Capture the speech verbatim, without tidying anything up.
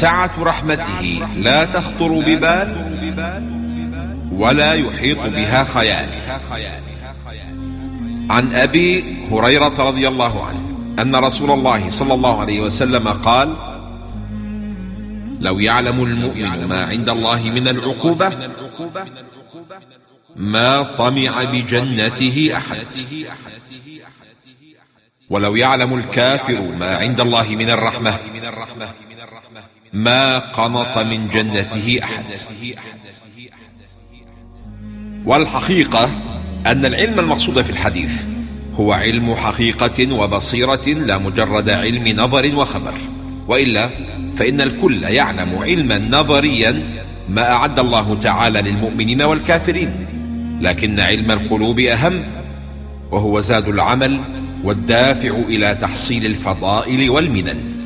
سعة رحمته لا تخطر ببال ولا يحيط بها خيال. عن أبي هريرة رضي الله عنه أن رسول الله صلى الله عليه وسلم قال: لو يعلم المؤمن ما عند الله من العقوبة ما طمع بجنته أحد، ولو يعلم الكافر ما عند الله من الرحمة ما قنط من جنته أحد. والحقيقة أن العلم المقصود في الحديث هو علم حقيقة وبصيرة، لا مجرد علم نظر وخبر، وإلا فإن الكل يعلم علما نظريا ما أعد الله تعالى للمؤمنين والكافرين، لكن علم القلوب أهم، وهو زاد العمل والدافع إلى تحصيل الفضائل والمنن.